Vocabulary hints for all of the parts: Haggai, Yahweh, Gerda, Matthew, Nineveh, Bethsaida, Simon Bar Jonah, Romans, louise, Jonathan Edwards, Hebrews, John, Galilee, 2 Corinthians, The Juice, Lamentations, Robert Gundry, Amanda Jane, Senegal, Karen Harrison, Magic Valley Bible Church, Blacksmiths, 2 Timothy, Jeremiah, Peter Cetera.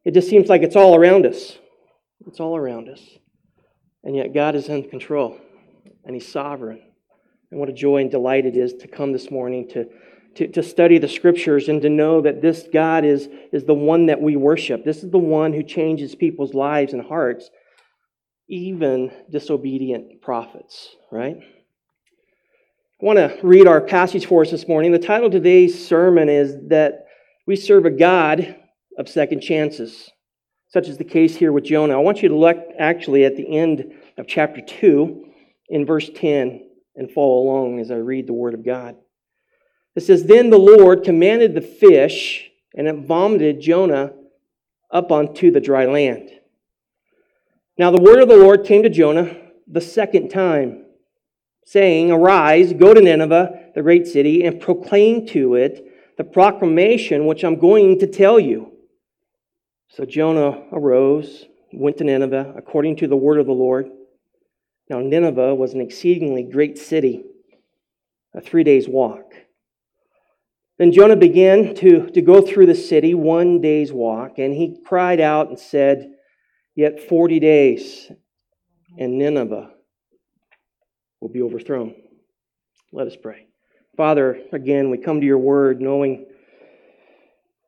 It just seems like it's all around us. It's all around us. And yet God is in control, and he's sovereign. And what a joy and delight it is to come this morning to study the Scriptures and to know that this God is the one that we worship. This is the one who changes people's lives and hearts, even disobedient prophets, right? I want to read our passage for us this morning. The title of today's sermon is that we serve a God of second chances, such is the case here with Jonah. I want you to look actually at the end of chapter 2 in verse 10 and follow along as I read the Word of God. It says, then the Lord commanded the fish, and it vomited Jonah up onto the dry land. Now the word of the Lord came to Jonah the second time, saying, arise, go to Nineveh, the great city, and proclaim to it the proclamation which I'm going to tell you. So Jonah arose, went to Nineveh, according to the word of the Lord. Now Nineveh was an exceedingly great city, a 3 days' walk. Then Jonah began to go through the city 1 day's walk, and he cried out and said, yet 40 days, and Nineveh will be overthrown. Let us pray. Father, again, we come to your word knowing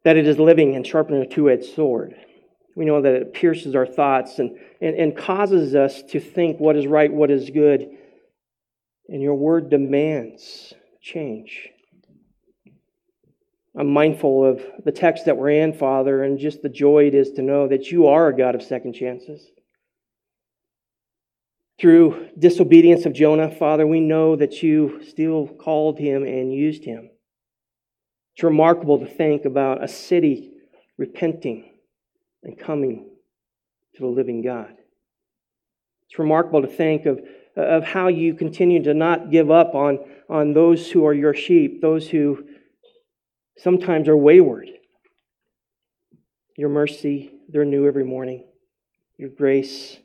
that it is living and sharpening a two-edged sword. We know that it pierces our thoughts and causes us to think what is right, what is good. And your word demands change. I'm mindful of the text that we're in, Father, and just the joy it is to know that you are a God of second chances. Through disobedience of Jonah, Father, we know that you still called him and used him. It's remarkable to think about a city repenting and coming to the living God. It's remarkable to think of how you continue to not give up on those who are your sheep, those who sometimes are wayward. Your mercy, they're new every morning. Your grace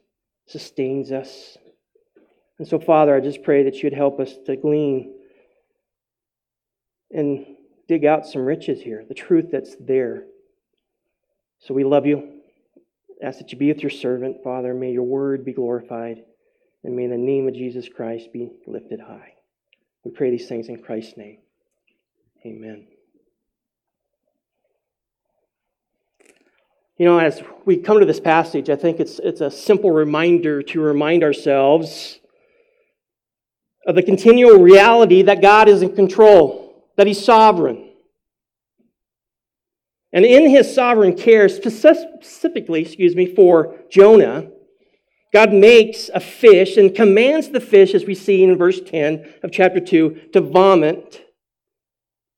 sustains us. And so, Father, I just pray that you'd help us to glean and dig out some riches here, the truth that's there. So we love you. Ask that you be with your servant, Father. May your word be glorified, and may the name of Jesus Christ be lifted high. We pray these things in Christ's name. Amen. You know, as we come to this passage, I think it's a simple reminder to remind ourselves of the continual reality that God is in control, that He's sovereign. And in His sovereign care, specifically, for Jonah, God makes a fish and commands the fish, as we see in verse 10 of chapter 2, to vomit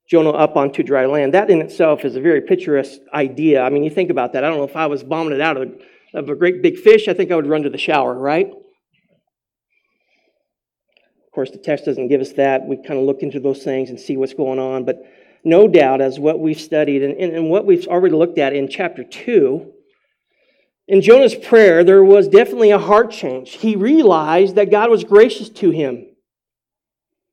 Jonah up onto dry land. That in itself is a very picturesque idea. I mean, you think about that. I don't know if I was vomited out of a great big fish, I think I would run to the shower, right? Of course, the text doesn't give us that. We kind of look into those things and see what's going on. But no doubt, as what we've studied and what we've already looked at in chapter 2, in Jonah's prayer, there was definitely a heart change. He realized that God was gracious to him.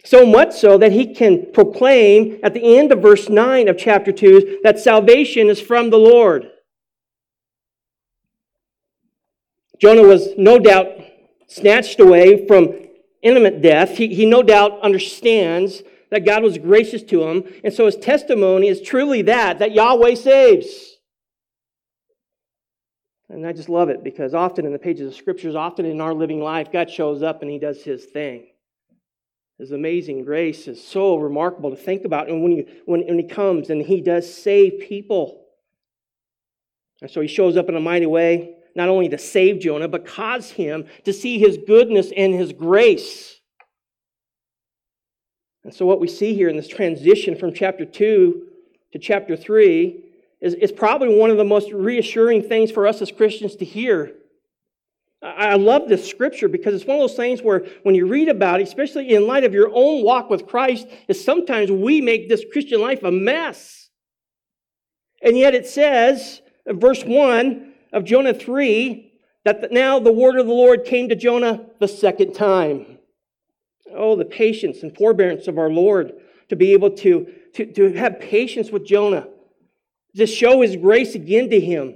So much so that he can proclaim at the end of verse 9 of chapter 2 that salvation is from the Lord. Jonah was no doubt snatched away from imminent death. He no doubt understands that God was gracious to him. And so his testimony is truly that Yahweh saves. And I just love it because often in the pages of Scriptures, often in our living life, God shows up and He does His thing. His amazing grace is so remarkable to think about. And when He comes and He does save people. And so He shows up in a mighty way, not only to save Jonah, but cause him to see His goodness and His grace. And so what we see here in this transition from chapter 2 to chapter 3 is probably one of the most reassuring things for us as Christians to hear. I love this scripture because it's one of those things where when you read about it, especially in light of your own walk with Christ, is sometimes we make this Christian life a mess. And yet it says in verse 1 of Jonah 3 that now the word of the Lord came to Jonah the second time. Oh, the patience and forbearance of our Lord to be able to have patience with Jonah, to show His grace again to him.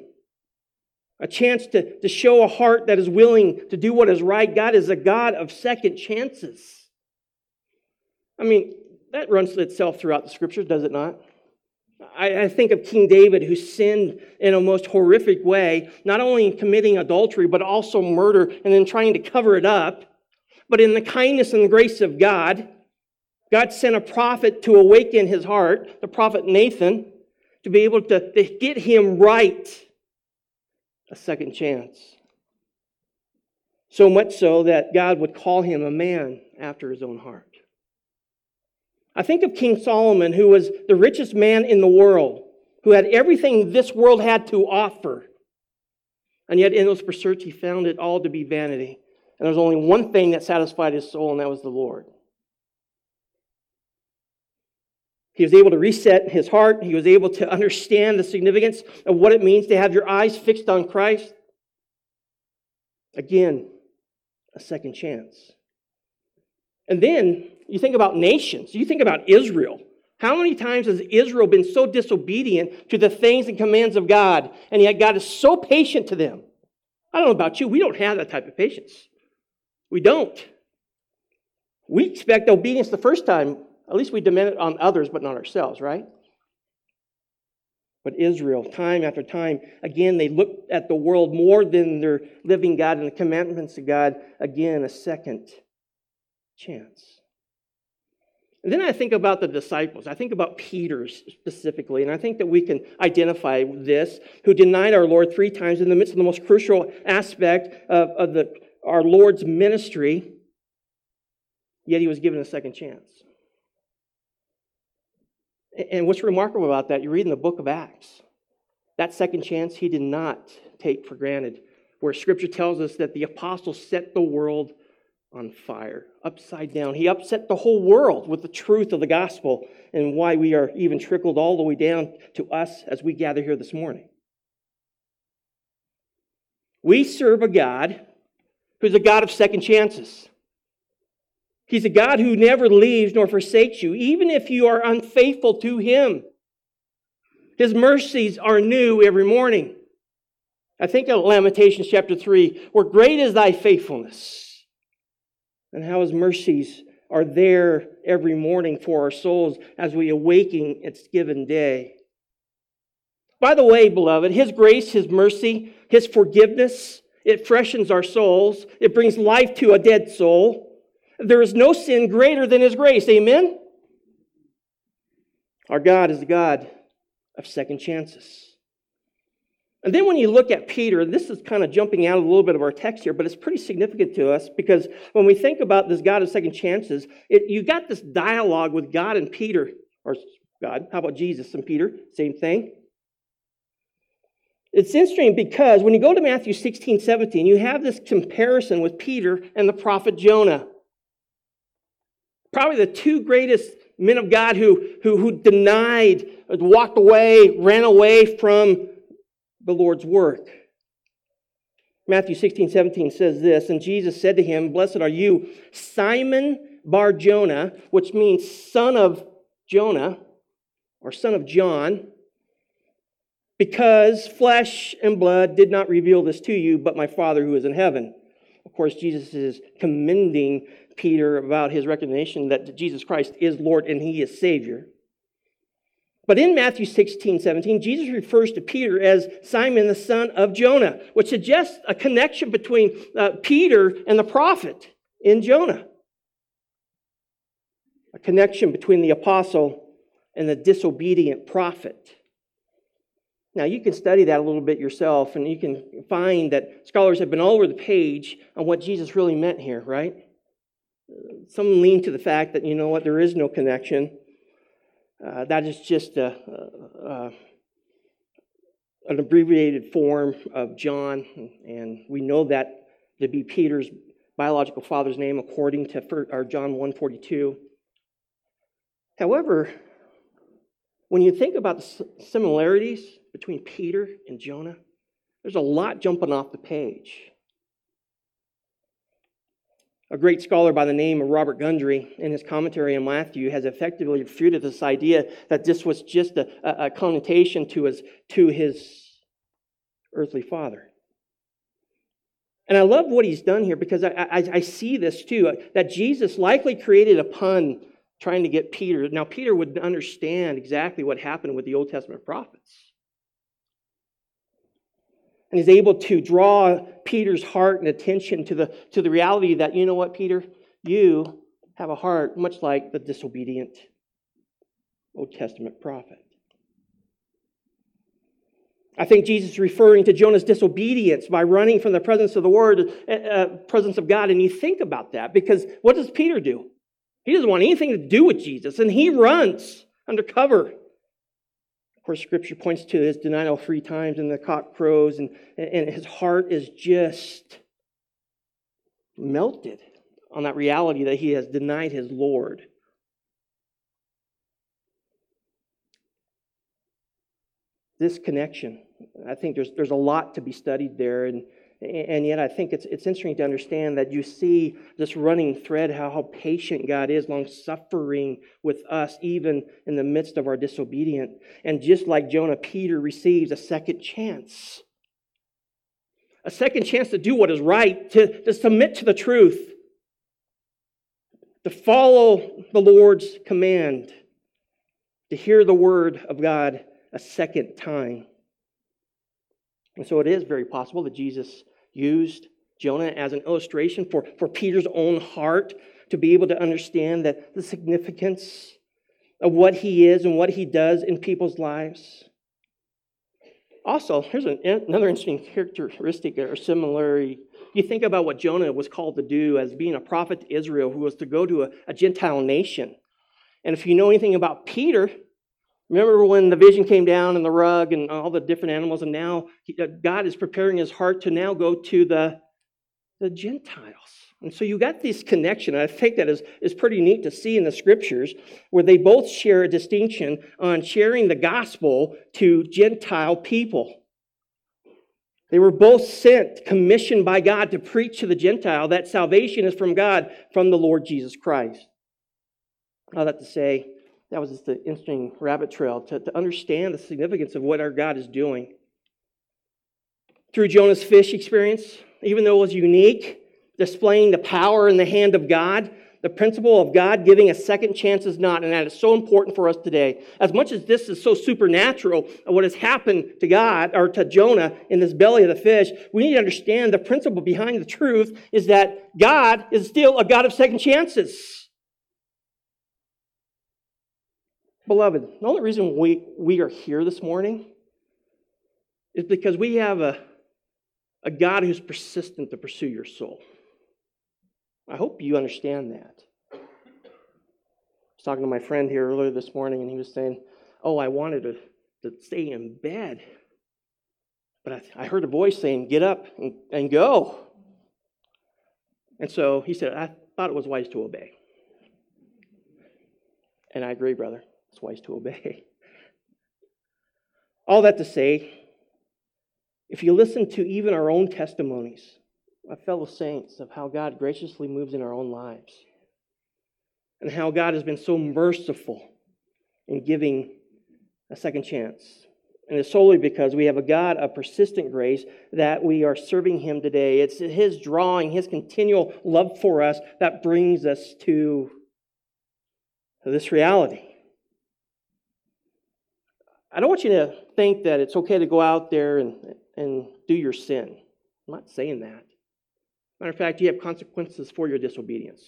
A chance to show a heart that is willing to do what is right. God is a God of second chances. I mean, that runs itself throughout the Scriptures, does it not? I think of King David, who sinned in a most horrific way, not only in committing adultery, but also murder, and then trying to cover it up. But in the kindness and grace of God, God sent a prophet to awaken his heart, the prophet Nathan, to be able to get him right. A second chance. So much so that God would call him a man after His own heart. I think of King Solomon, who was the richest man in the world, who had everything this world had to offer. And yet in those pursuits, he found it all to be vanity. And there was only one thing that satisfied his soul, and that was the Lord. He was able to reset his heart. He was able to understand the significance of what it means to have your eyes fixed on Christ. Again, a second chance. And then you think about nations. You think about Israel. How many times has Israel been so disobedient to the things and commands of God, and yet God is so patient to them? I don't know about you. We don't have that type of patience. We don't. We expect obedience the first time. At least we demand it on others, but not ourselves, right? But Israel, time after time, again, they looked at the world more than their living God and the commandments of God. Again, a second chance. And then I think about the disciples. I think about Peter specifically, and I think that we can identify this, who denied our Lord three times in the midst of the most crucial aspect of our Lord's ministry, yet he was given a second chance. And what's remarkable about that, you read in the book of Acts, that second chance he did not take for granted, where Scripture tells us that the apostles set the world on fire, upside down. He upset the whole world with the truth of the gospel and why we are even trickled all the way down to us as we gather here this morning. We serve a God who's a God of second chances. He's a God who never leaves nor forsakes you, even if you are unfaithful to Him. His mercies are new every morning. I think of Lamentations chapter 3, where great is thy faithfulness, and how His mercies are there every morning for our souls as we awaken its given day. By the way, beloved, His grace, His mercy, His forgiveness, it freshens our souls. It brings life to a dead soul. There is no sin greater than His grace. Amen? Our God is the God of second chances. And then when you look at Peter, this is kind of jumping out a little bit of our text here, but it's pretty significant to us because when we think about this God of second chances, you got this dialogue with God and Peter, or God, how about Jesus and Peter? Same thing. It's interesting because when you go to Matthew 16:17, you have this comparison with Peter and the prophet Jonah. Probably the two greatest men of God who denied, walked away, ran away from the Lord's work. Matthew 16:17 says this, and Jesus said to him, "Blessed are you, Simon Bar Jonah," which means son of Jonah or son of John, "because flesh and blood did not reveal this to you, but my Father who is in heaven." Of course, Jesus is commending Peter about his recognition that Jesus Christ is Lord and He is Savior. But in Matthew 16:17, Jesus refers to Peter as Simon the son of Jonah, which suggests a connection between Peter and the prophet in Jonah. A connection between the apostle and the disobedient prophet. Now, you can study that a little bit yourself, and you can find that scholars have been all over the page on what Jesus really meant here, right? Some lean to the fact that, you know what, there is no connection. That is just an abbreviated form of John, and we know that to be Peter's biological father's name according to John 1:42. However, when you think about the similarities between Peter and Jonah, there's a lot jumping off the page. A great scholar by the name of Robert Gundry, in his commentary on Matthew, has effectively refuted this idea that this was just a connotation to his earthly father. And I love what he's done here because I see this too, that Jesus likely created a pun trying to get Peter. Now, Peter would understand exactly what happened with the Old Testament prophets. And he's able to draw Peter's heart and attention to the reality that, you know what, Peter, you have a heart much like the disobedient Old Testament prophet. I think Jesus is referring to Jonah's disobedience by running from the presence of the Word, presence of God. And you think about that because what does Peter do? He doesn't want anything to do with Jesus, and he runs under cover. Of course, Scripture points to his denial 3 times and the cock crows, and his heart is just melted on that reality that he has denied his Lord. This connection, I think there's a lot to be studied there, and yet I think it's interesting to understand that you see this running thread, how patient God is, long-suffering with us, even in the midst of our disobedience. And just like Jonah, Peter receives a second chance. A second chance to do what is right, to submit to the truth, to follow the Lord's command, to hear the word of God a second time. And so it is very possible that Jesus used Jonah as an illustration for Peter's own heart to be able to understand that the significance of what he is and what he does in people's lives. Also, here's another interesting characteristic or similarity. You think about what Jonah was called to do as being a prophet to Israel who was to go to a Gentile nation. And if you know anything about Peter, remember when the vision came down and the rug and all the different animals, and now God is preparing his heart to now go to the Gentiles. And so you got this connection. I think that is pretty neat to see in the Scriptures where they both share a distinction on sharing the gospel to Gentile people. They were both sent, commissioned by God to preach to the Gentile that salvation is from God, from the Lord Jesus Christ. All that to say, that was just an interesting rabbit trail to understand the significance of what our God is doing. Through Jonah's fish experience, even though it was unique, displaying the power in the hand of God, The principle of God giving a second chance is not, and that is so important for us today. As much as this is so supernatural, what has happened to God, or to Jonah in this belly of the fish, we need to understand the principle behind the truth is that God is still a God of second chances. Beloved, the only reason we are here this morning is because we have a God who's persistent to pursue your soul. I hope you understand that. I was talking to my friend here earlier this morning, and he was saying, I wanted to stay in bed. But I heard a voice saying, get up and go. And so he said, I thought it was wise to obey. And I agree, brother. It's wise to obey. All that to say, if you listen to even our own testimonies, my fellow saints, of how God graciously moves in our own lives and how God has been so merciful in giving a second chance. And it's solely because we have a God of persistent grace that we are serving Him today. It's His drawing, His continual love for us that brings us to this reality. I don't want you to think that it's okay to go out there and do your sin. I'm not saying that. Matter of fact, you have consequences for your disobedience.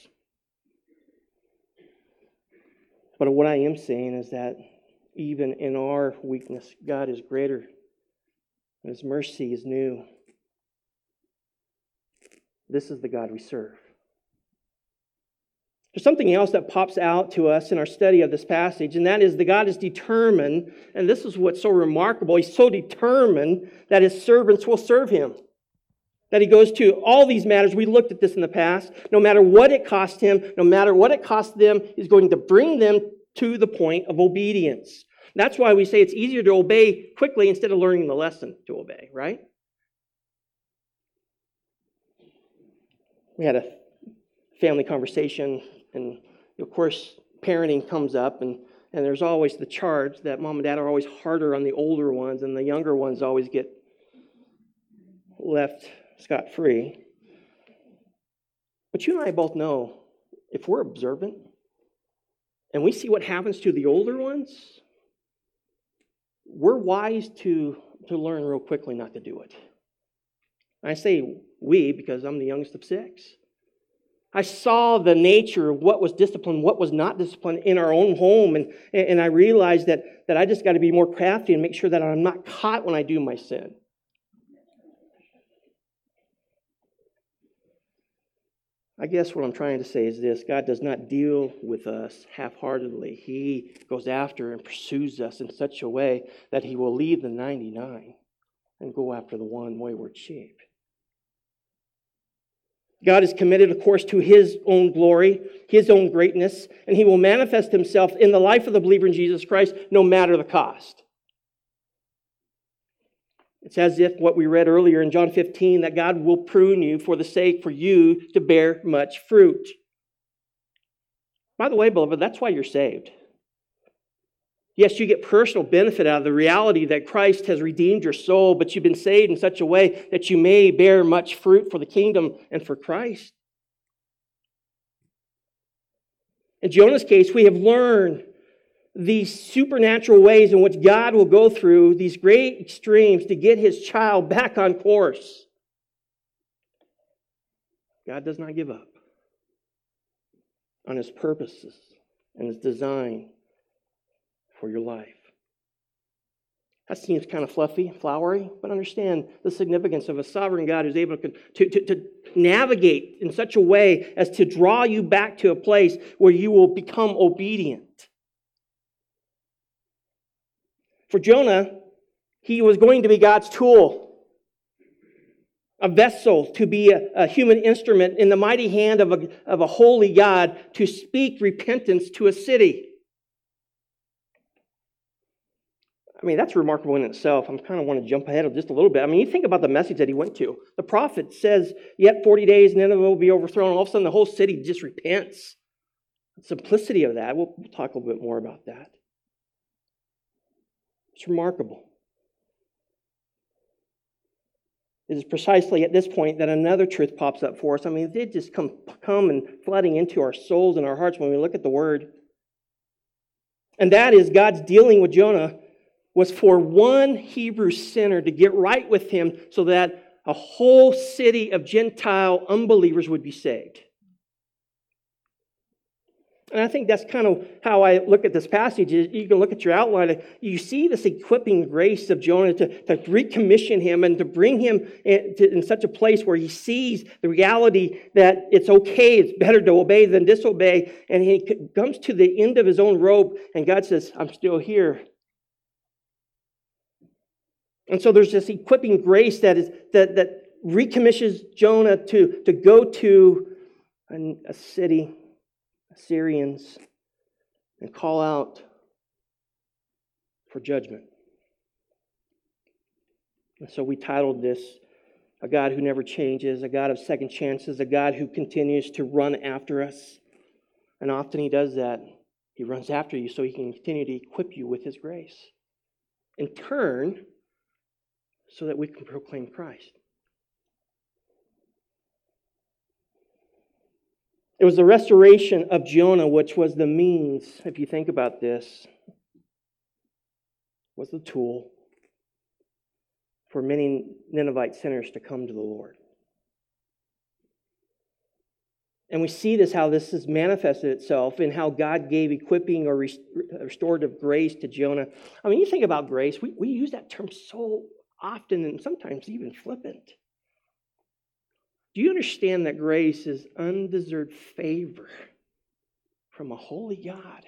But what I am saying is that even in our weakness, God is greater, and His mercy is new. This is the God we serve. There's something else that pops out to us in our study of this passage, and that is that God is determined, and this is what's so remarkable. He's so determined that His servants will serve Him, that He goes to all these matters. We looked at this in the past. No matter what it cost Him, no matter what it cost them, He's going to bring them to the point of obedience. That's why we say it's easier to obey quickly instead of learning the lesson to obey, right? We had a family conversation. And, of course, parenting comes up, and there's always the charge that mom and dad are always harder on the older ones, and the younger ones always get left scot-free. But you and I both know, if we're observant, and we see what happens to the older ones, we're wise to learn real quickly not to do it. And I say we because I'm the youngest of six. I saw the nature of what was disciplined, what was not disciplined in our own home. And I realized that I just got to be more crafty and make sure that I'm not caught when I do my sin. I guess what I'm trying to say is this. God does not deal with us half-heartedly. He goes after and pursues us in such a way that He will leave the 99 and go after the one wayward sheep. God is committed, of course, to His own glory, His own greatness, and He will manifest Himself in the life of the believer in Jesus Christ, no matter the cost. It's as if what we read earlier in John 15, that God will prune you for you to bear much fruit. By the way, beloved, that's why you're saved. Yes, you get personal benefit out of the reality that Christ has redeemed your soul, but you've been saved in such a way that you may bear much fruit for the kingdom and for Christ. In Jonah's case, we have learned these supernatural ways in which God will go through these great extremes to get His child back on course. God does not give up on His purposes and His design for your life. That seems kind of fluffy, flowery, but understand the significance of a sovereign God who's able to navigate in such a way as to draw you back to a place where you will become obedient. For Jonah, he was going to be God's tool, a vessel to be a human instrument in the mighty hand of a holy God to speak repentance to a city. I mean, that's remarkable in itself. I kind of want to jump ahead just a little bit. I mean, you think about the message that he went to. The prophet says, yet 40 days and Nineveh will be overthrown. All of a sudden, the whole city just repents. The simplicity of that. We'll talk a little bit more about that. It's remarkable. It is precisely at this point that another truth pops up for us. I mean, it just come and flooding into our souls and our hearts when we look at the Word. And that is God's dealing with Jonah was for one Hebrew sinner to get right with him so that a whole city of Gentile unbelievers would be saved. And I think that's kind of how I look at this passage. You can look at your outline. You see this equipping grace of Jonah to recommission him and to bring him in such a place where he sees the reality that it's okay, it's better to obey than disobey. And he comes to the end of his own rope and God says, I'm still here. And so there's this equipping grace that recommissions Jonah to go to a city, Assyrians, and call out for judgment. And so we titled this, A God Who Never Changes, A God of Second Chances, A God Who Continues to Run After Us. And often He does that. He runs after you so He can continue to equip you with His grace. In turn, so that we can proclaim Christ. It was the restoration of Jonah, which was the means, if you think about this, was the tool for many Ninevite sinners to come to the Lord. And we see this, how this has manifested itself in how God gave equipping or restorative grace to Jonah. I mean, you think about grace, we use that term so often and sometimes even flippant. Do you understand that grace is undeserved favor from a holy God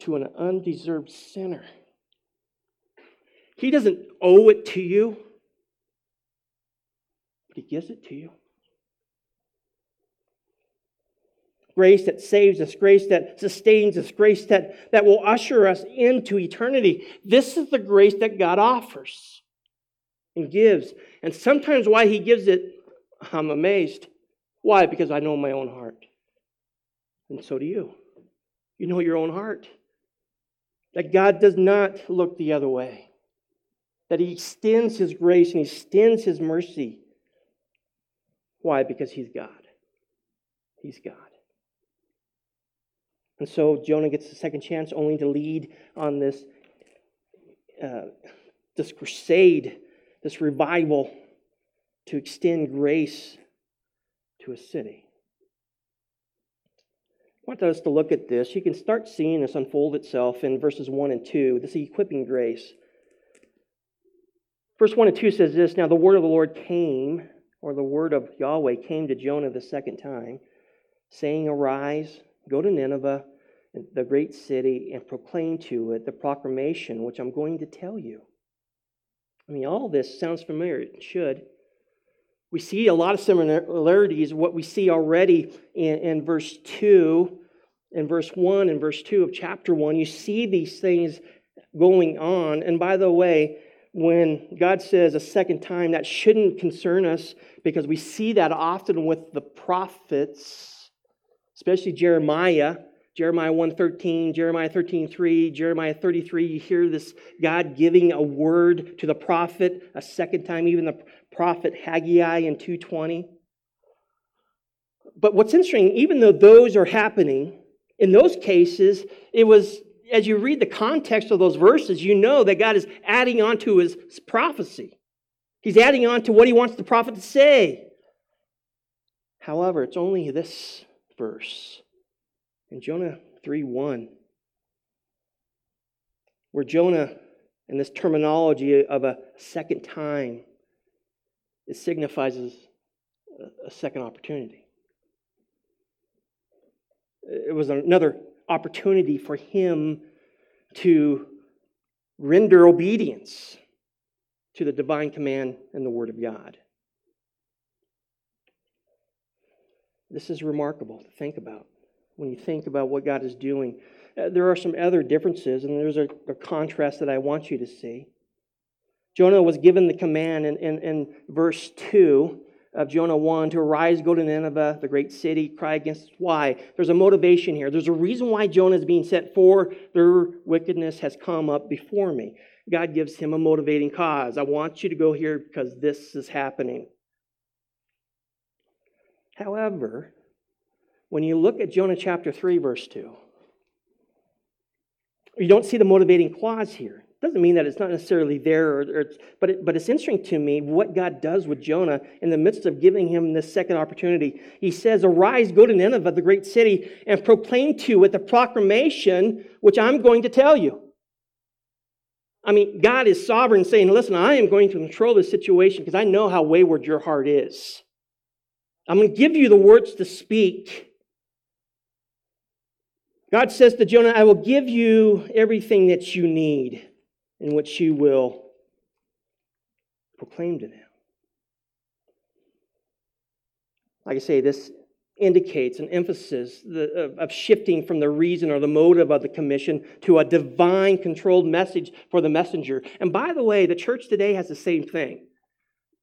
to an undeserved sinner? He doesn't owe it to you, but He gives it to you. Grace that saves us, grace that sustains us, grace that will usher us into eternity. This is the grace that God offers and gives. And sometimes why He gives it, I'm amazed. Why? Because I know my own heart. And so do you. You know your own heart. That God does not look the other way. That He extends His grace and He extends His mercy. Why? Because He's God. He's God. And so Jonah gets a second chance only to lead on this crusade, this revival, to extend grace to a city. I want us to look at this. You can start seeing this unfold itself in verses 1 and 2, this equipping grace. Verse 1 and 2 says this, Now the word of the Lord came, or the word of Yahweh came to Jonah the second time, saying, Arise, go to Nineveh, the great city, and proclaim to it the proclamation which I'm going to tell you. I mean, all this sounds familiar. It should. We see a lot of similarities, what we see already in verse 2, in verse 1, and verse 2 of chapter 1. You see these things going on. And by the way, when God says a second time, that shouldn't concern us because we see that often with the prophets, especially Jeremiah. Jeremiah 1:13, Jeremiah 13:3, Jeremiah 33, you hear this God giving a word to the prophet a second time, even the prophet Haggai in 2:20. But what's interesting, even though those are happening, in those cases, it was, as you read the context of those verses, you know that God is adding on to His prophecy. He's adding on to what He wants the prophet to say. However, it's only this verse. In Jonah 3:1, where Jonah, in this terminology of a second time, it signifies a second opportunity. It was another opportunity for him to render obedience to the divine command and the word of God. This is remarkable to think about. When you think about what God is doing, there are some other differences, and there's a contrast that I want you to see. Jonah was given the command in verse 2 of Jonah 1 to arise, go to Nineveh, the great city, cry against its why. There's a motivation here. There's a reason why Jonah is being sent for. Their wickedness has come up before me. God gives him a motivating cause. I want you to go here because this is happening. However, when you look at Jonah chapter 3, verse 2, you don't see the motivating clause here. It doesn't mean that it's not necessarily there, but it's interesting to me what God does with Jonah in the midst of giving him this second opportunity. He says, "Arise, go to Nineveh, the great city, and proclaim to it the proclamation which I'm going to tell you." I mean, God is sovereign, saying, "Listen, I am going to control this situation because I know how wayward your heart is. I'm going to give you the words to speak." God says to Jonah, "I will give you everything that you need," in which you will proclaim to them. Like I say, this indicates an emphasis of shifting from the reason or the motive of the commission to a divine controlled message for the messenger. And by the way, the church today has the same thing.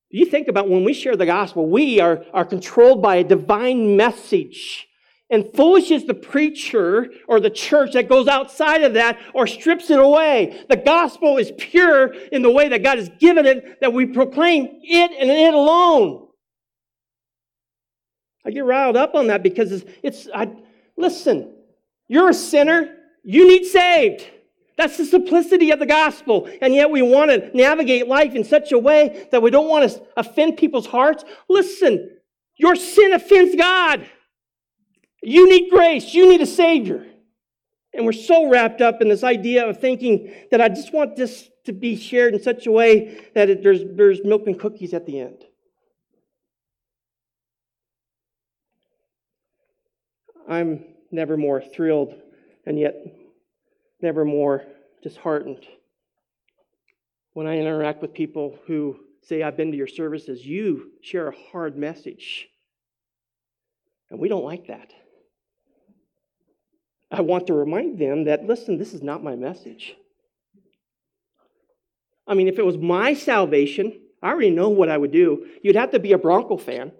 You think about when we share the gospel, we are controlled by a divine message. And foolish is the preacher or the church that goes outside of that or strips it away. The gospel is pure in the way that God has given it, that we proclaim it and it alone. I get riled up on that because listen, you're a sinner. You need saved. That's the simplicity of the gospel. And yet we want to navigate life in such a way that we don't want to offend people's hearts. Listen, your sin offends God. You need grace. You need a Savior. And we're so wrapped up in this idea of thinking that I just want this to be shared in such a way that there's milk and cookies at the end. I'm never more thrilled and yet never more disheartened when I interact with people who say, "I've been to your services. You share a hard message." And we don't like that. I want to remind them that, listen, this is not my message. I mean, if it was my salvation, I already know what I would do. You'd have to be a Bronco fan.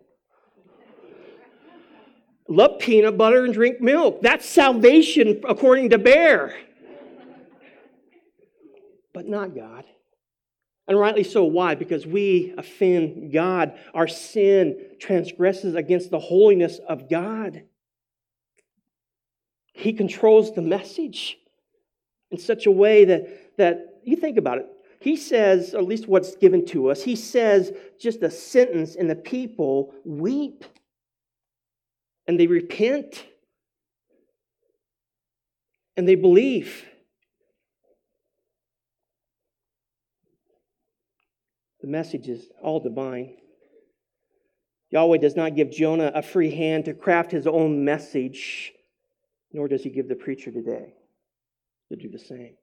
Love peanut butter and drink milk. That's salvation according to Bear. But not God. And rightly so. Why? Because we offend God. Our sin transgresses against the holiness of God. He controls the message in such a way that you think about it. He says, or at least what's given to us, he says just a sentence and the people weep and they repent and they believe. The message is all divine. Yahweh does not give Jonah a free hand to craft his own message, nor does he give the preacher today to do the same.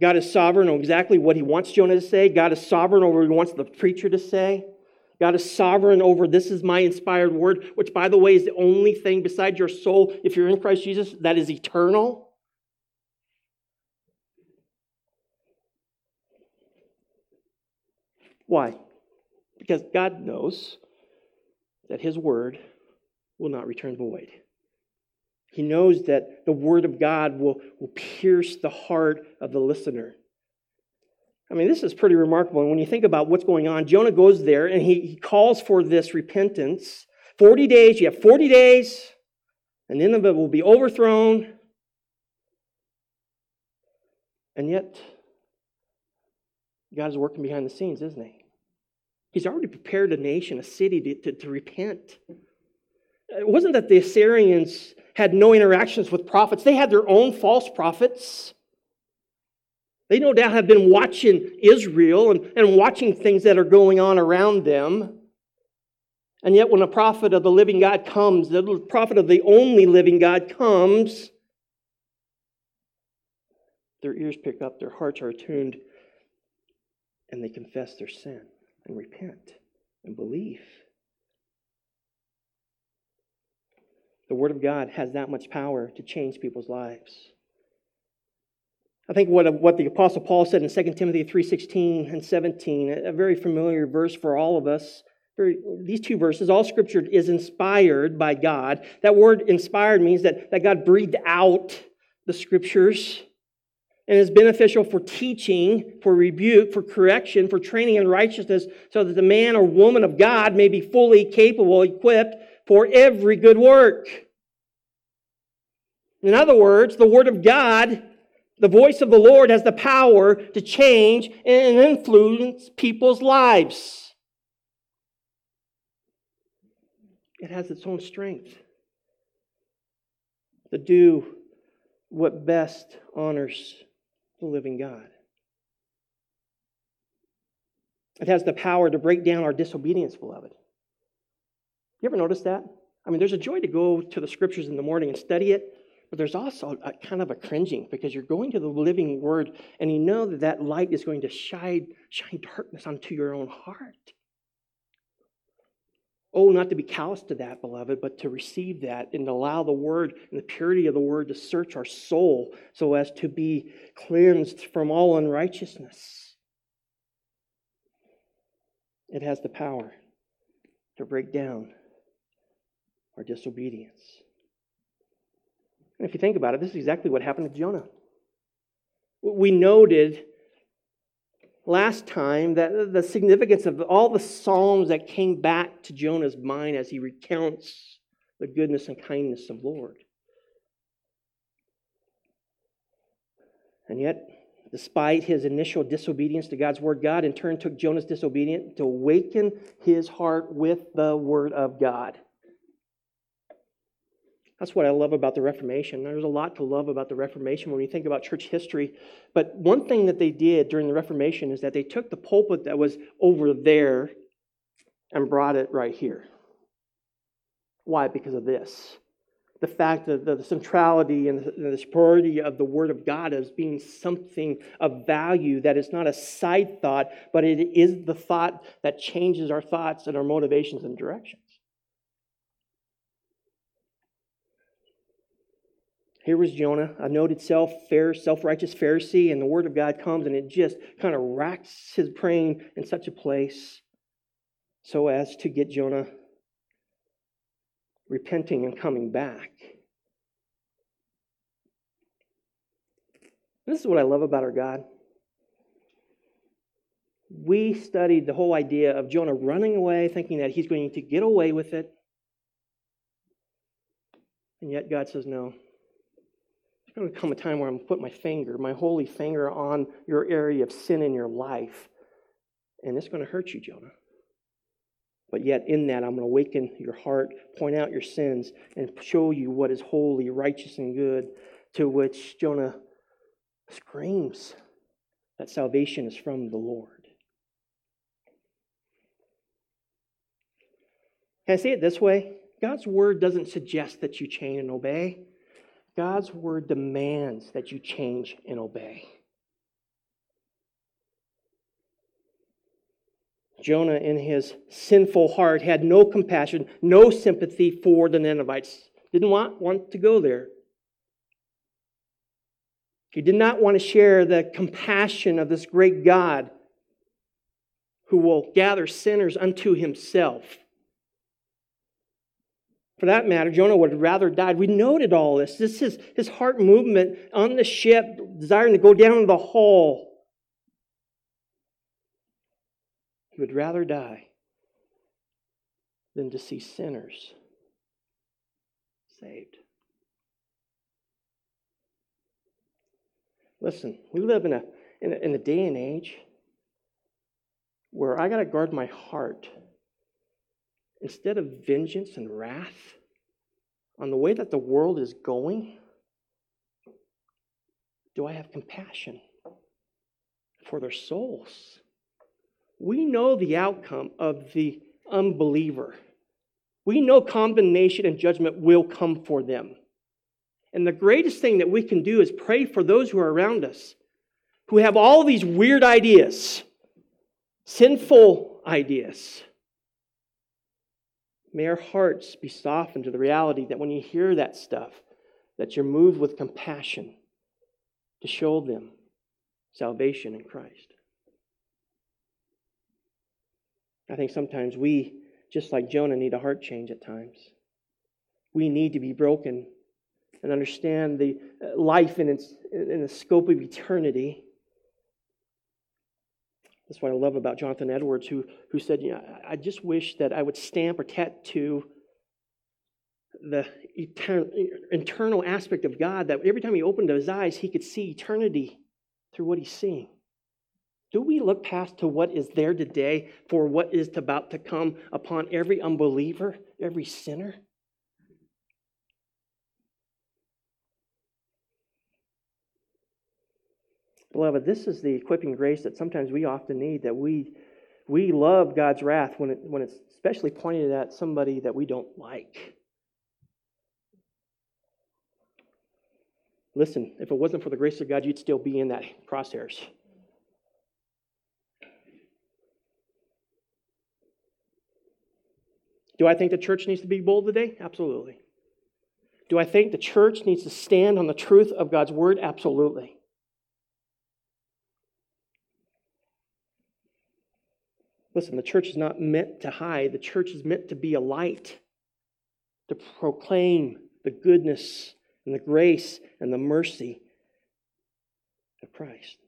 God is sovereign on exactly what he wants Jonah to say. God is sovereign over what he wants the preacher to say. God is sovereign over this is my inspired word, which, by the way, is the only thing besides your soul, if you're in Christ Jesus, that is eternal. Why? Because God knows that his word will not return void. He knows that the word of God will pierce the heart of the listener. I mean, this is pretty remarkable. And when you think about what's going on, Jonah goes there and he calls for this repentance. 40 days, you have 40 days, and Nineveh will be overthrown. And yet, God is working behind the scenes, isn't he? He's already prepared a nation, a city to repent. It wasn't that the Assyrians had no interactions with prophets. They had their own false prophets. They no doubt have been watching Israel and watching things that are going on around them. And yet when a prophet of the living God comes, the prophet of the only living God comes, their ears pick up, their hearts are attuned, and they confess their sin and repent and believe. The Word of God has that much power to change people's lives. I think what the Apostle Paul said in 2 Timothy 3:16 and 17, a very familiar verse for all of us. These two verses, all Scripture is inspired by God. That word inspired means that God breathed out the Scriptures. and is beneficial for teaching, for rebuke, for correction, for training in righteousness, so that the man or woman of God may be fully capable, equipped for every good work. In other words, the Word of God, the voice of the Lord, has the power to change and influence people's lives. It has its own strength to do what best honors the living God. It has the power to break down our disobedience, beloved. You ever notice that? I mean, there's a joy to go to the Scriptures in the morning and study it, but there's also a kind of a cringing, because you're going to the living Word and you know that that light is going to shine darkness onto your own heart. Oh, not to be callous to that, beloved, but to receive that and allow the Word and the purity of the Word to search our soul so as to be cleansed from all unrighteousness. It has the power to break down our disobedience. And if you think about it, this is exactly what happened to Jonah. We noted last time that the significance of all the Psalms that came back to Jonah's mind as he recounts the goodness and kindness of the Lord. And yet, despite his initial disobedience to God's Word, God in turn took Jonah's disobedience to awaken his heart with the Word of God. That's what I love about the Reformation. There's a lot to love about the Reformation when you think about church history. But one thing that they did during the Reformation is that they took the pulpit that was over there and brought it right here. Why? Because of this. The fact that the centrality and the superiority of the Word of God as being something of value that is not a side thought, but it is the thought that changes our thoughts and our motivations and directions. Here was Jonah, a noted self-righteous Pharisee, and the Word of God comes and it just kind of racks his brain in such a place so as to get Jonah repenting and coming back. This is what I love about our God. We studied the whole idea of Jonah running away, thinking that he's going to get away with it. And yet God says, no. There's going to come a time where I'm going to put my holy finger on your area of sin in your life. And it's going to hurt you, Jonah. But yet in that, I'm going to awaken your heart, point out your sins, and show you what is holy, righteous, and good, to which Jonah screams that salvation is from the Lord. Can I say it this way? God's Word doesn't suggest that you chain and obey. God's Word demands that you change and obey. Jonah, in his sinful heart, had no compassion, no sympathy for the Ninevites. Didn't want to go there. He did not want to share the compassion of this great God who will gather sinners unto himself. For that matter, Jonah would have rather died. We noted all this. This is his heart movement on the ship, desiring to go down the hall. He would rather die than to see sinners saved. Listen, we live in a day and age where I got to guard my heart. Instead of vengeance and wrath on the way that the world is going, do I have compassion for their souls? We know the outcome of the unbeliever. We know condemnation and judgment will come for them. And the greatest thing that we can do is pray for those who are around us, who have all these weird ideas, sinful ideas. May our hearts be softened to the reality that when you hear that stuff, that you're moved with compassion to show them salvation in Christ. I think sometimes we, just like Jonah, need a heart change at times. We need to be broken and understand the life in the scope of eternity. That's what I love about Jonathan Edwards, who said, "You know, I just wish that I would stamp or tattoo the internal aspect of God, that every time he opened his eyes, he could see eternity through what he's seeing." Do we look past to what is there today for what is about to come upon every unbeliever, every sinner? Beloved, this is the equipping grace that sometimes we often need, that we love God's wrath when it's especially pointed at somebody that we don't like. Listen, if it wasn't for the grace of God, you'd still be in that crosshairs. Do I think the church needs to be bold today? Absolutely. Do I think the church needs to stand on the truth of God's word? Absolutely. Listen, the church is not meant to hide. The church is meant to be a light, to proclaim the goodness and the grace and the mercy of Christ.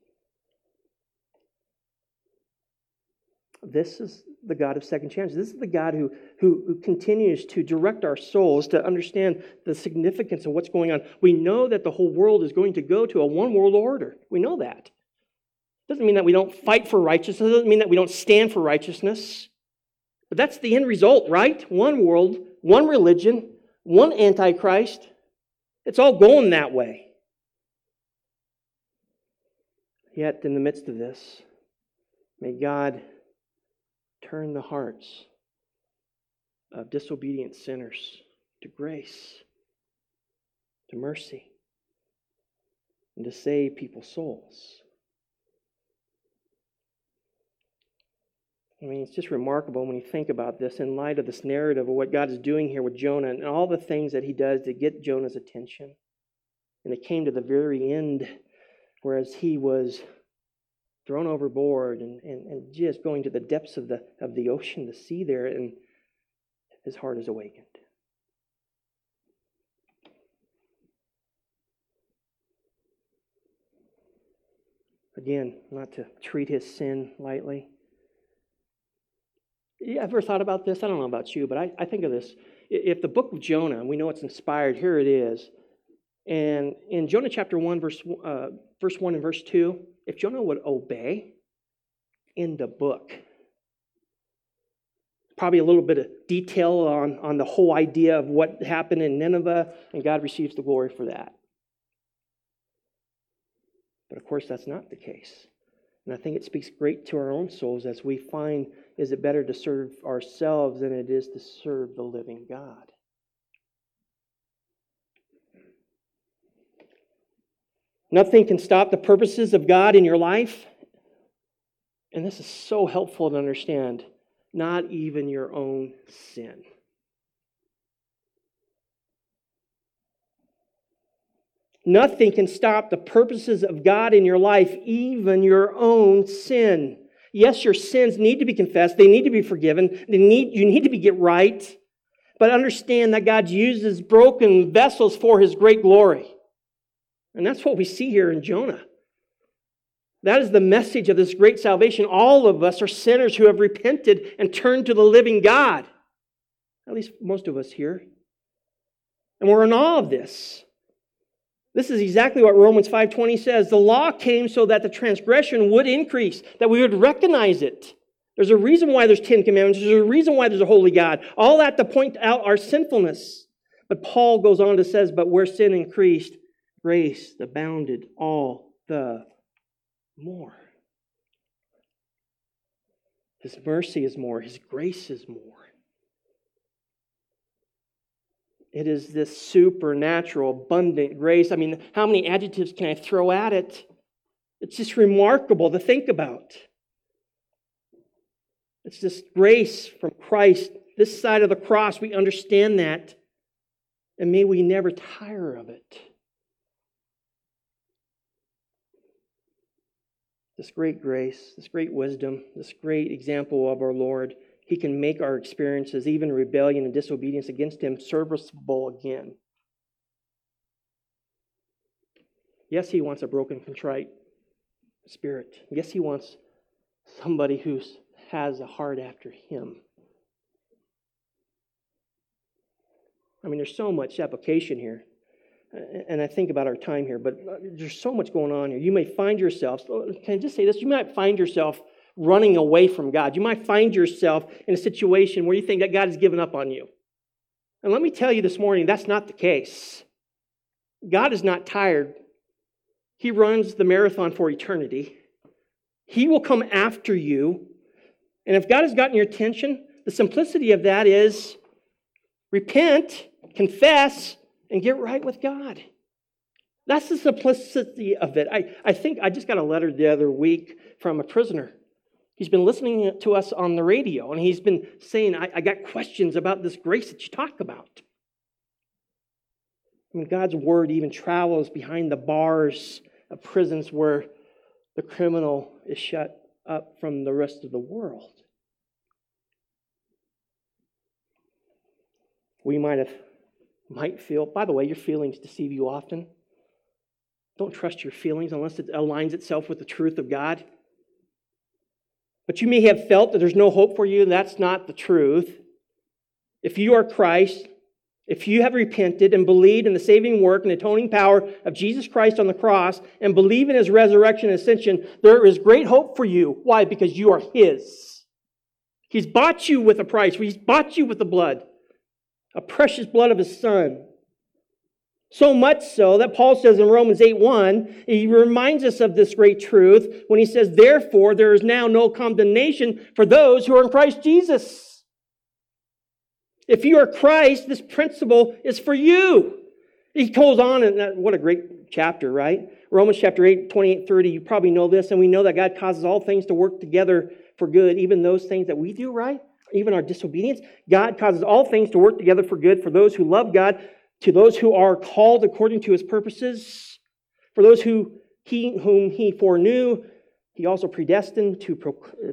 This is the God of second chances. This is the God who continues to direct our souls to understand the significance of what's going on. We know that the whole world is going to go to a one world order. We know that. It doesn't mean that we don't fight for righteousness. It doesn't mean that we don't stand for righteousness. But that's the end result, right? One world, one religion, one antichrist. It's all going that way. Yet, in the midst of this, may God turn the hearts of disobedient sinners to grace, to mercy, and to save people's souls. I mean, it's just remarkable when you think about this in light of this narrative of what God is doing here with Jonah and all the things that he does to get Jonah's attention. And it came to the very end, whereas he was thrown overboard and just going to the depths of the ocean, the sea there, and his heart is awakened. Again, not to treat his sin lightly. You ever thought about this? I don't know about you, but I think of this. If the book of Jonah, we know it's inspired, here it is. And in Jonah chapter 1, verse 1 and verse 2, if Jonah would obey in the book, probably a little bit of detail on the whole idea of what happened in Nineveh, and God receives the glory for that. But of course, that's not the case. And I think it speaks great to our own souls as we find, is it better to serve ourselves than it is to serve the living God? Nothing can stop the purposes of God in your life. And this is so helpful to understand. Not even your own sin. Nothing can stop the purposes of God in your life, even your own sin. Yes, your sins need to be confessed. They need to be forgiven. You need to get right. But understand that God uses broken vessels for His great glory. And that's what we see here in Jonah. That is the message of this great salvation. All of us are sinners who have repented and turned to the living God. At least most of us here. And we're in awe of this. This is exactly what Romans 5:20 says. The law came so that the transgression would increase, that we would recognize it. There's a reason why there's 10 commandments. There's a reason why there's a holy God. All that to point out our sinfulness. But Paul goes on to say, but where sin increased, grace abounded all the more. His mercy is more. His grace is more. It is this supernatural, abundant grace. I mean, how many adjectives can I throw at it? It's just remarkable to think about. It's this grace from Christ. This side of the cross, we understand that. And may we never tire of it. This great grace, this great wisdom, this great example of our Lord, He can make our experiences, even rebellion and disobedience against Him, serviceable again. Yes, he wants a broken, contrite spirit. Yes, he wants somebody who has a heart after him. I mean, there's so much application here. And I think about our time here, but there's so much going on here. You may find yourself, can I just say this? You might find yourself running away from God. You might find yourself in a situation where you think that God has given up on you. And let me tell you this morning, that's not the case. God is not tired. He runs the marathon for eternity. He will come after you. And if God has gotten your attention, the simplicity of that is repent, confess, and get right with God. That's the simplicity of it. I think I just got a letter the other week from a prisoner. He's been listening to us on the radio, and he's been saying, I got questions about this grace that you talk about. I mean, God's word even travels behind the bars of prisons where the criminal is shut up from the rest of the world. We might feel, by the way, your feelings deceive you often. Don't trust your feelings unless it aligns itself with the truth of God. But you may have felt that there's no hope for you, and that's not the truth. If you are Christ, if you have repented and believed in the saving work and atoning power of Jesus Christ on the cross and believe in his resurrection and ascension, there is great hope for you. Why? Because you are his. He's bought you with a price. He's bought you with the blood. A precious blood of his son. So much so that Paul says in Romans 8:1, he reminds us of this great truth when he says, therefore, there is now no condemnation for those who are in Christ Jesus. If you are Christ, this principle is for you. He goes on, and what a great chapter, right? Romans chapter 8, 28, 30, you probably know this, and we know that God causes all things to work together for good, even those things that we do right. Even our disobedience, God causes all things to work together for good for those who love God, to those who are called according to his purposes, for those whom he foreknew, he also predestined to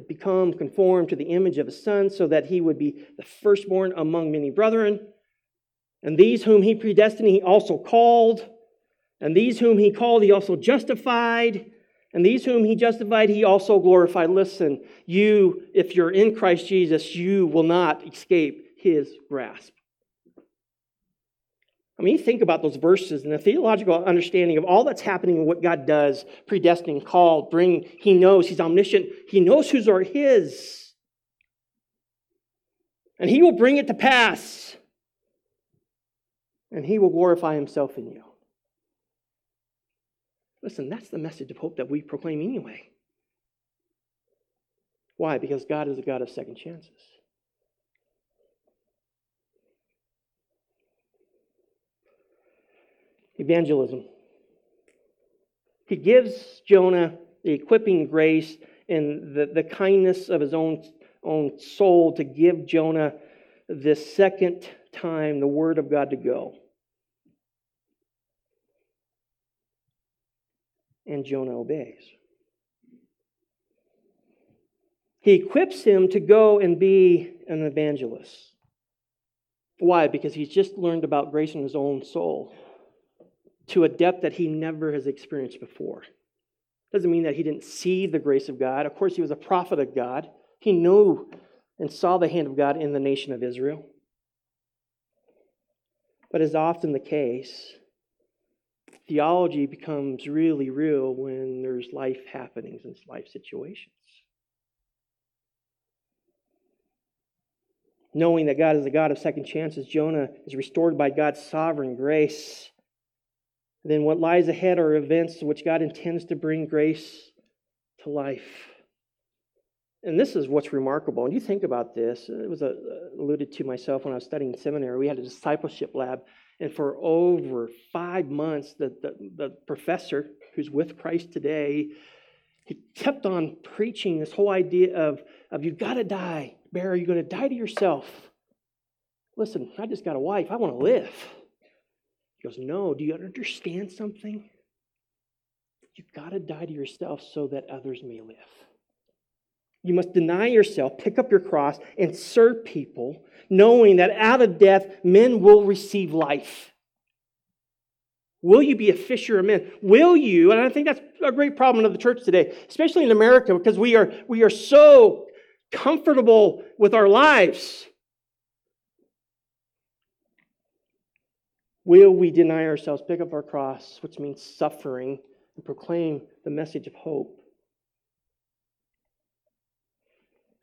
become conformed to the image of his son so that he would be the firstborn among many brethren. And these whom he predestined, he also called. And these whom he called, he also justified. And these whom he justified, he also glorified. Listen, you, if you're in Christ Jesus, you will not escape his grasp. I mean, you think about those verses and the theological understanding of all that's happening and what God does, predestined, called, bring. He knows, he's omniscient. He knows whose are his. And he will bring it to pass. And he will glorify himself in you. Listen, that's the message of hope that we proclaim anyway. Why? Because God is a God of second chances. Evangelism. He gives Jonah the equipping grace and the kindness of his own soul to give Jonah this second time the word of God to go. And Jonah obeys. He equips him to go and be an evangelist. Why? Because he's just learned about grace in his own soul to a depth that he never has experienced before. Doesn't mean that he didn't see the grace of God. Of course, he was a prophet of God. He knew and saw the hand of God in the nation of Israel. But as often the case, theology becomes really real when there's life happenings and life situations. Knowing that God is the God of second chances, Jonah is restored by God's sovereign grace. Then what lies ahead are events which God intends to bring grace to life. And this is what's remarkable. And you think about this. It was alluded to myself when I was studying seminary. We had a discipleship lab. And for over 5 months, the professor, who's with Christ today, he kept on preaching this whole idea of you got to die. Barry, you're going to die to yourself. Listen, I just got a wife. I want to live. He goes, no, do you understand something? You got to die to yourself so that others may live. You must deny yourself, pick up your cross, and serve people, knowing that out of death, men will receive life. Will you be a fisher of men? Will you? And I think that's a great problem of the church today, especially in America, because we are so comfortable with our lives. Will we deny ourselves, pick up our cross, which means suffering, and proclaim the message of hope?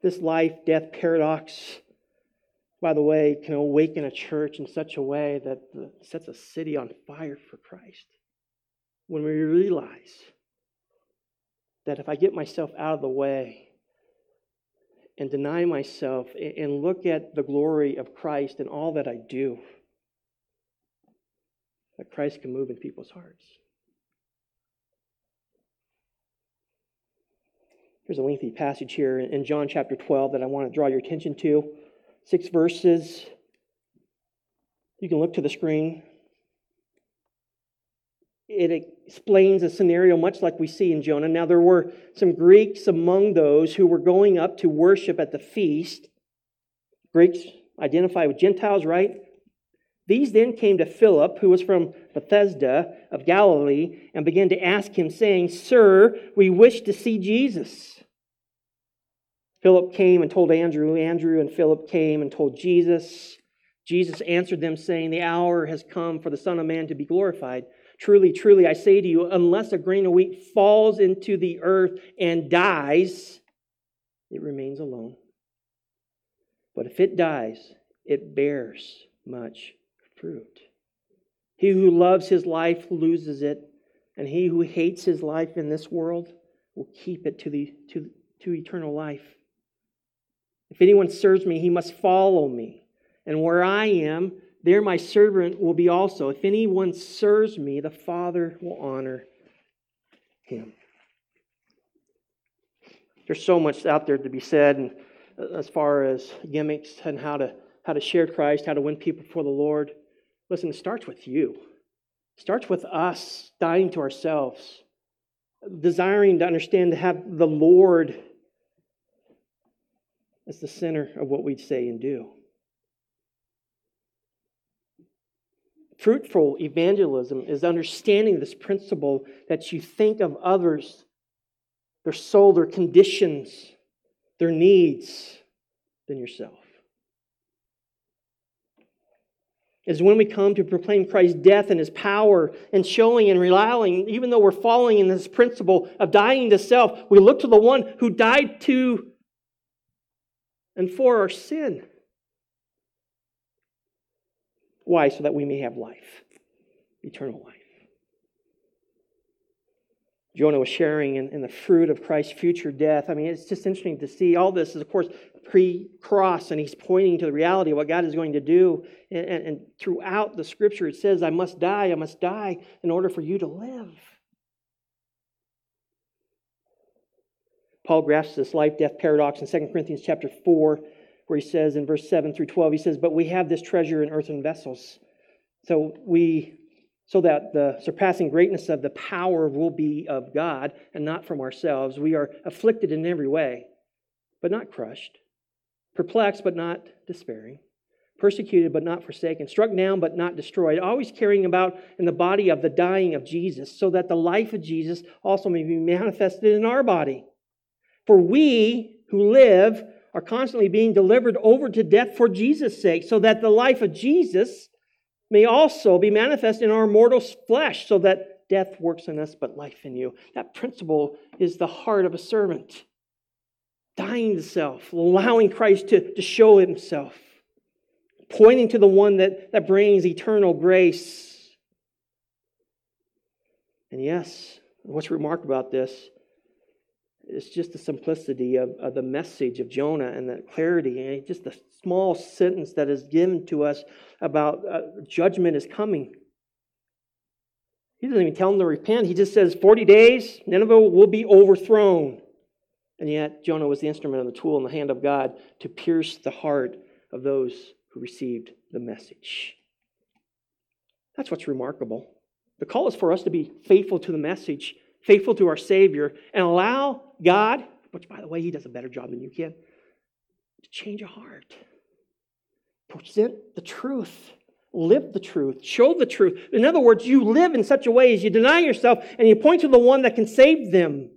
This life-death paradox, by the way, can awaken a church in such a way that sets a city on fire for Christ. When we realize that if I get myself out of the way and deny myself and look at the glory of Christ in all that I do, that Christ can move in people's hearts. There's a lengthy passage here in John chapter 12 that I want to draw your attention to. 6 verses. You can look to the screen. It explains a scenario much like we see in Jonah. Now there were some Greeks among those who were going up to worship at the feast. Greeks identify with Gentiles, right? These then came to Philip, who was from Bethsaida of Galilee, and began to ask him, saying, "Sir, we wish to see Jesus." Philip came and told Andrew. Andrew and Philip came and told Jesus. Jesus answered them, saying, "The hour has come for the Son of Man to be glorified. Truly, truly, I say to you, unless a grain of wheat falls into the earth and dies, it remains alone. But if it dies, it bears much fruit. He who loves his life loses it, and he who hates his life in this world will keep it to eternal life. If anyone serves me, he must follow me, and where I am, there my servant will be also. If anyone serves me, the Father will honor him." There's so much out there to be said, and as far as gimmicks and how to share Christ, how to win people for the Lord. Listen, it starts with you. It starts with us dying to ourselves, desiring to understand, to have the Lord as the center of what we'd say and do. Fruitful evangelism is understanding this principle that you think of others, their soul, their conditions, their needs, than yourself. Is when we come to proclaim Christ's death and His power and showing and relying, even though we're following in this principle of dying to self, we look to the one who died to and for our sin. Why? So that we may have life, eternal life. Jonah was sharing in the fruit of Christ's future death. I mean, it's just interesting to see. All this is, of course, pre-cross, and he's pointing to the reality of what God is going to do. And throughout the Scripture, it says, I must die in order for you to live." Paul grasps this life-death paradox in 2 Corinthians chapter 4, where he says in verse 7 through 12, he says, "But we have this treasure in earthen vessels, so that the surpassing greatness of the power will be of God and not from ourselves. We are afflicted in every way, but not crushed, perplexed, but not despairing, persecuted, but not forsaken, struck down, but not destroyed, always carrying about in the body of the dying of Jesus, so that the life of Jesus also may be manifested in our body. For we who live are constantly being delivered over to death for Jesus' sake, so that the life of Jesus may also be manifest in our mortal flesh, so that death works in us, but life in you." That principle is the heart of a servant. Dying to self, allowing Christ to show Himself, pointing to the one that brings eternal grace. And yes, what's remarkable about this is just the simplicity of the message of Jonah and the clarity, and just the small sentence that is given to us about judgment is coming. He doesn't even tell them to repent. He just says 40 days, Nineveh will be overthrown. And yet Jonah was the instrument and the tool in the hand of God to pierce the heart of those who received the message. That's what's remarkable. The call is for us to be faithful to the message, faithful to our Savior, and allow God, which by the way, He does a better job than you can, to change a heart. Present the truth. Live the truth. Show the truth. In other words, you live in such a way as you deny yourself and you point to the one that can save them.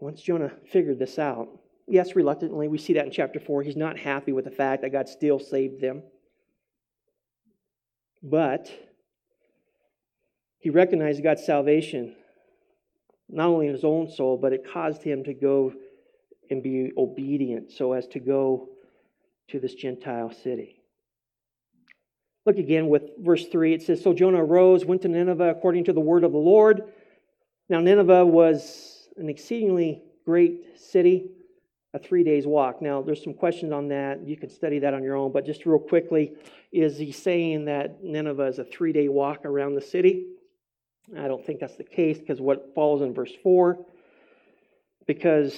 Once Jonah figured this out, yes, reluctantly, we see that in chapter 4. He's not happy with the fact that God still saved them. But he recognized God's salvation, not only in his own soul, but it caused him to go and be obedient so as to go to this Gentile city. Look again with verse 3. It says, "So Jonah arose, went to Nineveh according to the word of the Lord." Now Nineveh was an exceedingly great city, a 3 days walk. Now there's some questions on that. You can study that on your own, but just real quickly, is he saying that Nineveh is a 3-day walk around the city? I don't think that's the case, because what follows in verse 4, because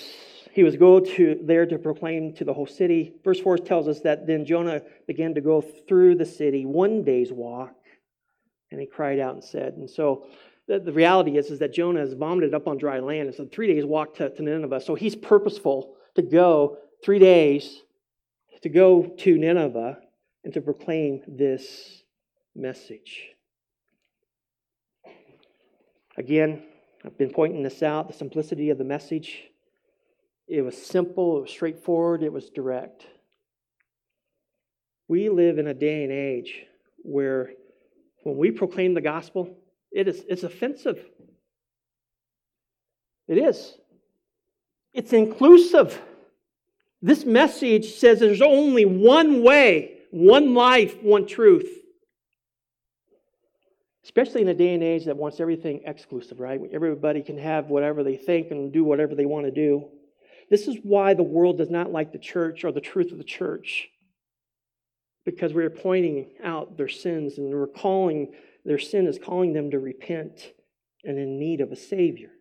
he was there to proclaim to the whole city. Verse 4 tells us that then Jonah began to go through the city 1 day's walk, and he cried out and said, and so the reality is that Jonah has vomited up on dry land. It's a 3 days walk to Nineveh, so he's purposeful to go 3 days to go to Nineveh and to proclaim this message. Again, I've been pointing this out, the simplicity of the message. It was simple, it was straightforward, it was direct. We live in a day and age where when we proclaim the gospel, it's offensive. It is. It's inclusive. This message says there's only one way, one life, one truth. Especially in a day and age that wants everything exclusive, right? Everybody can have whatever they think and do whatever they want to do. This is why the world does not like the church or the truth of the church. Because we are pointing out their sins, and we're calling their sin is calling them to repent and in need of a Savior.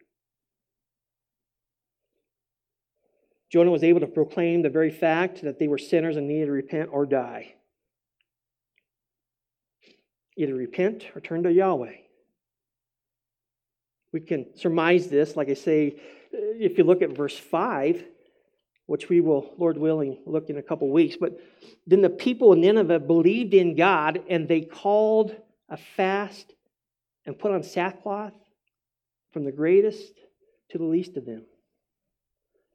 Jonah was able to proclaim the very fact that they were sinners and needed to repent or die. Either repent or turn to Yahweh. We can surmise this, like I say, if you look at verse 5, which we will, Lord willing, look in a couple weeks. But then the people in Nineveh believed in God, and they called a fast and put on sackcloth from the greatest to the least of them.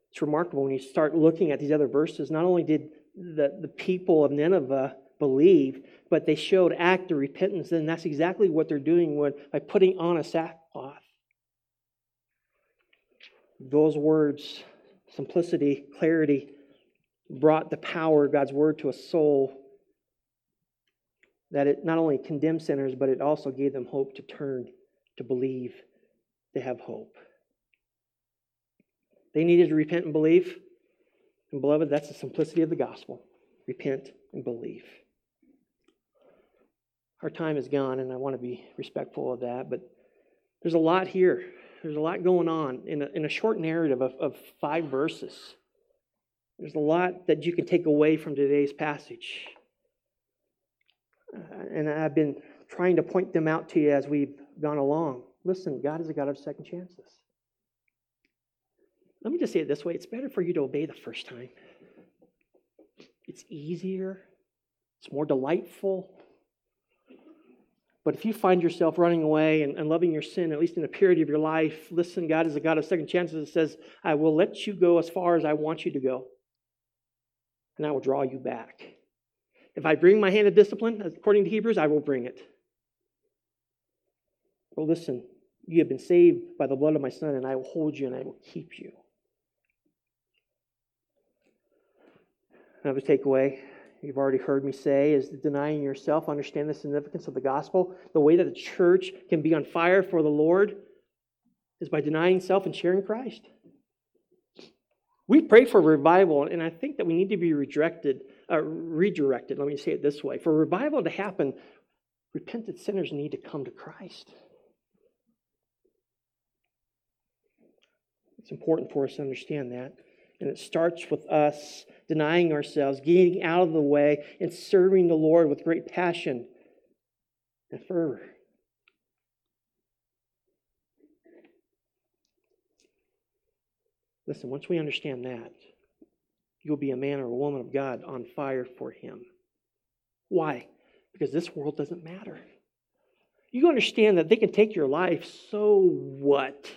It's remarkable when you start looking at these other verses. Not only did the people of Nineveh believe, but they showed act of repentance, and that's exactly what they're doing by putting on a sackcloth. Those words, simplicity, clarity, brought the power of God's word to a soul that it not only condemned sinners, but it also gave them hope to turn, to believe, to have hope. They needed to repent and believe. And beloved, that's the simplicity of the gospel. Repent and believe. Our time is gone, and I want to be respectful of that, but there's a lot here. There's a lot going on in a short narrative of 5 verses. There's a lot that you can take away from today's passage. And I've been trying to point them out to you as we've gone along. Listen, God is a God of second chances. Let me just say it this way. It's better for you to obey the first time. It's easier. It's more delightful. But if you find yourself running away and loving your sin, at least in a period of your life, listen, God is a God of second chances. It says, I will let you go as far as I want you to go, and I will draw you back. If I bring my hand of discipline, according to Hebrews, I will bring it. Well, listen, you have been saved by the blood of my Son, and I will hold you and I will keep you. Another takeaway you've already heard me say is denying yourself. Understand the significance of the gospel. The way that the church can be on fire for the Lord is by denying self and sharing Christ. We pray for revival, and I think that we need to be redirected. Let me say it this way. For revival to happen, repentant sinners need to come to Christ. It's important for us to understand that. And it starts with us denying ourselves, getting out of the way, and serving the Lord with great passion and fervor. Listen, once we understand that, you'll be a man or a woman of God on fire for him. Why? Because this world doesn't matter. You understand that they can take your life, so what?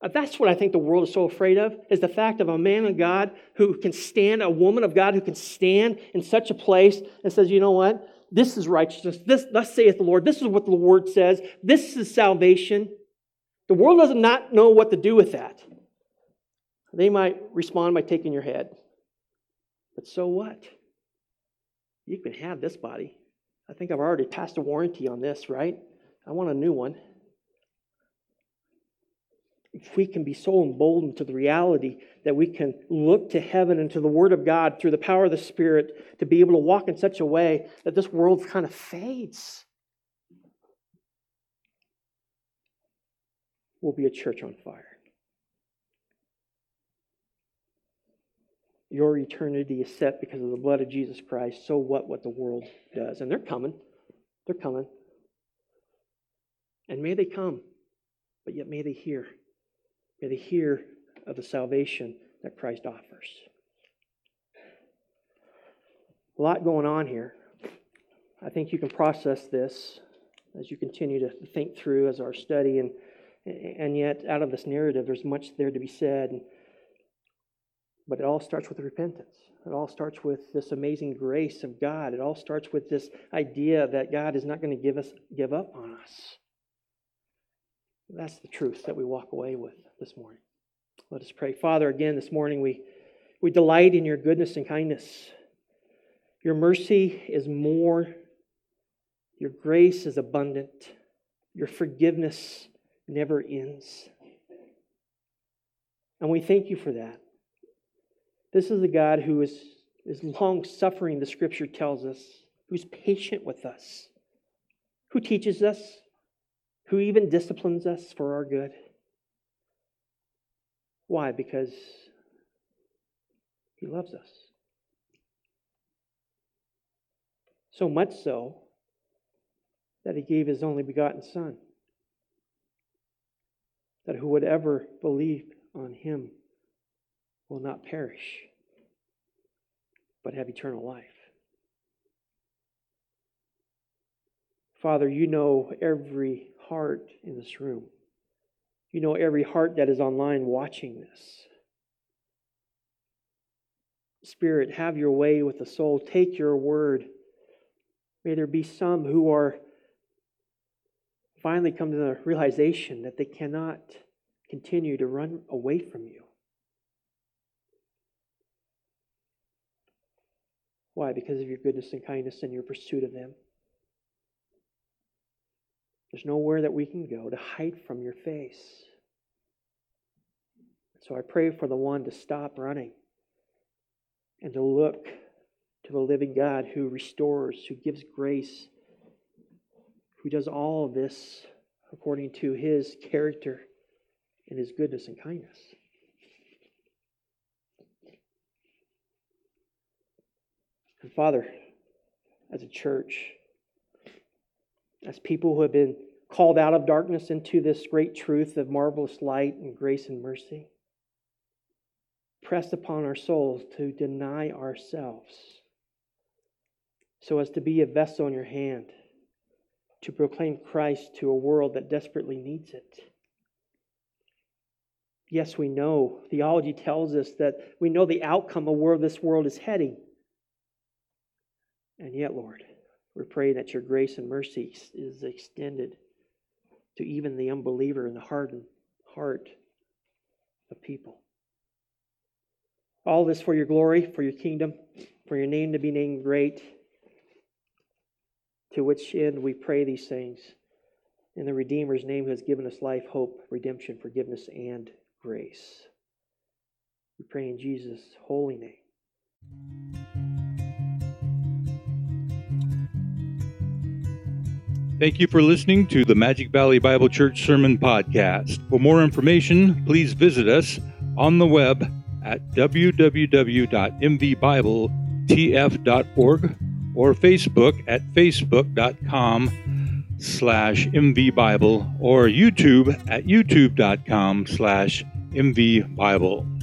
That's what I think the world is so afraid of, is the fact of a man of God who can stand, a woman of God who can stand in such a place and says, you know what? This is righteousness. This, thus saith the Lord. This is what the Lord says. This is salvation. The world does not know what to do with that. They might respond by taking your head. But so what? You can have this body. I think I've already passed a warranty on this, right? I want a new one. If we can be so emboldened to the reality that we can look to heaven and to the Word of God through the power of the Spirit to be able to walk in such a way that this world kind of fades, we'll be a church on fire. Your eternity is set because of the blood of Jesus Christ. So what the world does? And they're coming. They're coming. And may they come, but yet may they hear. May they hear of the salvation that Christ offers. A lot going on here. I think you can process this as you continue to think through as our study. And yet, out of this narrative, there's much there to be said. But it all starts with repentance. It all starts with this amazing grace of God. It all starts with this idea that God is not going to give up on us. That's the truth that we walk away with this morning. Let us pray. Father, again, this morning we delight in your goodness and kindness. Your mercy is more. Your grace is abundant. Your forgiveness never ends. And we thank you for that. This is a God who is long-suffering, the Scripture tells us, who's patient with us, who teaches us, who even disciplines us for our good. Why? Because He loves us. So much so that He gave His only begotten Son, that who would ever believe on Him will not perish, but have eternal life. Father, you know every heart in this room. You know every heart that is online watching this. Spirit, have your way with the soul. Take your word. May there be some who are finally come to the realization that they cannot continue to run away from you. Why? Because of your goodness and kindness and your pursuit of them. There's nowhere that we can go to hide from your face. So I pray for the one to stop running and to look to the living God who restores, who gives grace, who does all of this according to His character and His goodness and kindness. And Father, as a church, as people who have been called out of darkness into this great truth of marvelous light and grace and mercy, press upon our souls to deny ourselves so as to be a vessel in your hand to proclaim Christ to a world that desperately needs it. Yes, we know. Theology tells us that we know the outcome of where this world is heading. And yet, Lord, we pray that your grace and mercy is extended to even the unbeliever and the hardened heart of people. All this for your glory, for your kingdom, for your name to be named great, to which end we pray these things in the Redeemer's name who has given us life, hope, redemption, forgiveness, and grace. We pray in Jesus' holy name. Thank you for listening to the Magic Valley Bible Church Sermon Podcast. For more information, please visit us on the web at www.mvbibletf.org or Facebook at facebook.com/mvbible or YouTube at youtube.com/mvbible.